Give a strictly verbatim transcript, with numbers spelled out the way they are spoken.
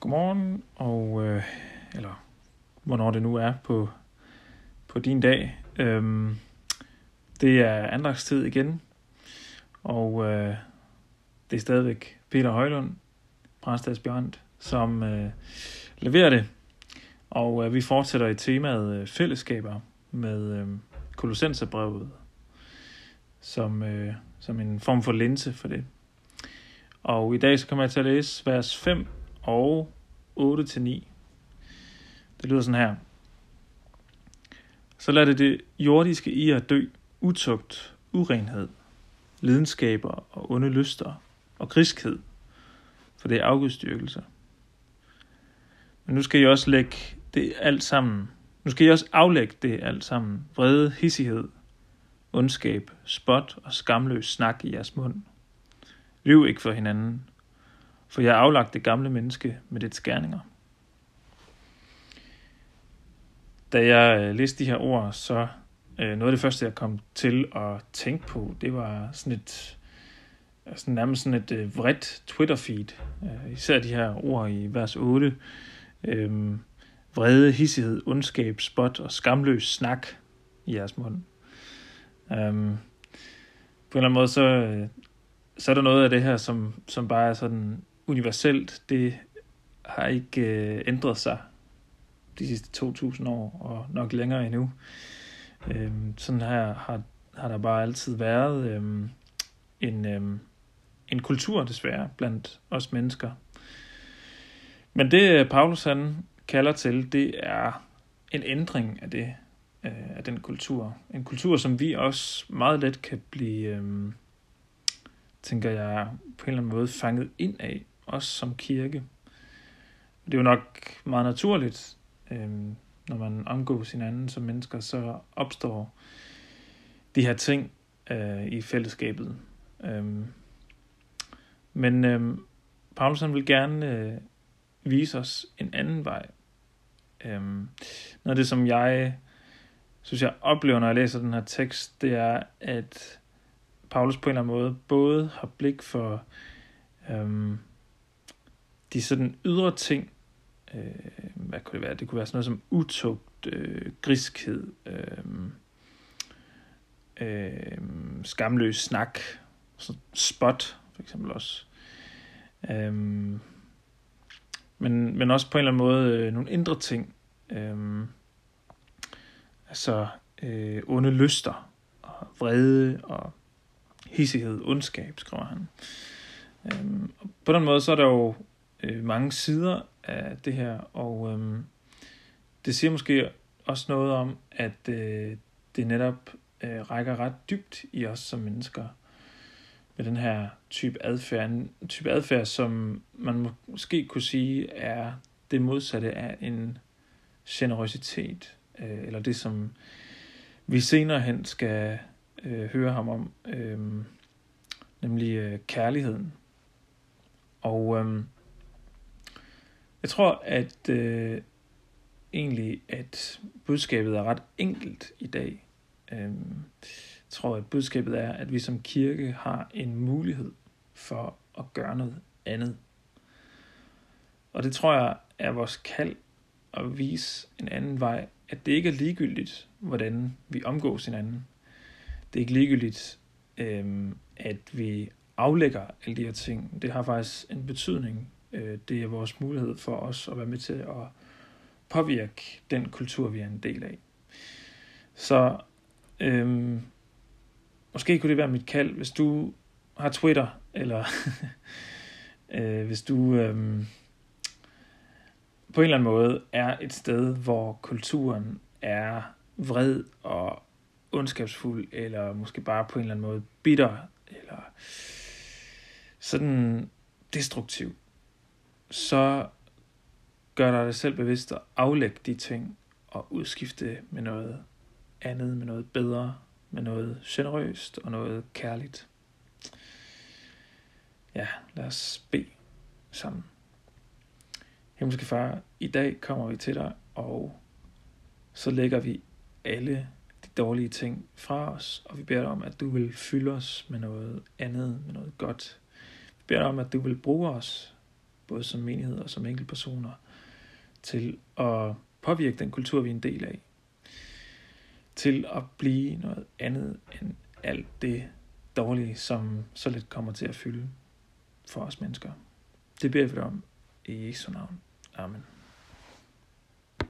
Godmorgen, og, øh, eller hvornår det nu er på, på din dag. Øhm, det er andagstid igen, og øh, det er stadigvæk Peter Højlund, præstaspiranten, som øh, leverer det. Og øh, vi fortsætter i temaet øh, fællesskaber med øh, Kolossenserbrevet som, øh, som en form for linse for det. Og i dag så kommer jeg til at læse vers fem og otte til ni. Det lyder sådan her. Så lader det det jordiske i jer dø, utugt, urenhed, lidenskaber og onde lyster og griskhed, for det er afgudsdyrkelse. Men nu skal I også lægge det alt sammen. Nu skal I også aflægge det alt sammen. Vrede, hissighed, ondskab, spot og skamløs snak i jeres mund. Lyv ikke for hinanden, for jeg har aflagt det gamle menneske med dets gerninger. Da jeg læste de her ord, så noget af det første, jeg kom til at tænke på, det var sådan et, sådan nærmest sådan et vredt Twitter-feed. Især de her ord i vers otte. Øhm, vrede, hissighed, ondskab, spot og skamløs snak i jeres mund. Øhm, på en eller anden måde, så... Så er der noget af det her, som, som bare er sådan universelt. Det har ikke øh, ændret sig de sidste to tusind år, og nok længere endnu. Øhm, sådan her har, har der bare altid været øhm, en, øhm, en kultur, desværre, blandt os mennesker. Men det, Paulus han kalder til, det er en ændring af, det, øh, af den kultur. En kultur, som vi også meget let kan blive... Øhm, tænker jeg på en eller anden måde fanget ind af, også som kirke. Det er jo nok meget naturligt, øh, når man omgås hinanden som mennesker, så opstår de her ting øh, i fællesskabet. Øh, men øh, Paulus vil gerne øh, vise os en anden vej. Øh, noget af det, som jeg synes, jeg oplever, når jeg læser den her tekst, det er, at Paulus på en eller anden måde både har blik for øhm, de sådan ydre ting, øh, hvad kunne det være? Det kunne være sådan noget som utugt, øh, griskhed, øh, øh, skamløs snak, spot for eksempel også. Øh, men, men også på en eller anden måde øh, nogle indre ting, øh, altså øh, onde lyster og vrede og hissighed, ondskab, skriver han. Øhm, på den måde, så er der jo øh, mange sider af det her, og øhm, det siger måske også noget om, at øh, det netop øh, rækker ret dybt i os som mennesker, med den her type adfærd, en type adfærd, som man måske kunne sige er det modsatte af en generøsitet, øh, eller det, som vi senere hen skal Øh, høre ham om, øh, nemlig øh, kærligheden. Og øh, jeg tror, at øh, egentlig, at budskabet er ret enkelt i dag. Øh, jeg tror, at budskabet er, at vi som kirke har en mulighed for at gøre noget andet. Og det tror jeg er vores kald at vise en anden vej, at det ikke er ligegyldigt, hvordan vi omgås hinanden. Det er ikke ligegyldigt, øh, at vi aflægger alle de her ting. Det har faktisk en betydning. Det er vores mulighed for os at være med til at påvirke den kultur, vi er en del af. Så øh, måske kunne det være mit kald, hvis du har Twitter, eller øh, hvis du øh, på en eller anden måde er et sted, hvor kulturen er vred og ondskabsfuld, eller måske bare på en eller anden måde bitter, eller sådan destruktiv, så gør dig det selv bevidst at aflægge de ting, og udskifte med noget andet, med noget bedre, med noget generøst, og noget kærligt. Ja, lad os bede sammen. Himmelske Far, i dag kommer vi til dig, og så lægger vi alle dårlige ting fra os, og vi beder dig om, at du vil fylde os med noget andet, med noget godt. Vi beder dig om, at du vil bruge os både som menighed og som enkeltpersoner, til at påvirke den kultur, vi er en del af. Til at blive noget andet end alt det dårlige, som så lidt kommer til at fylde for os mennesker. Det beder vi om i Jesu navn. Amen.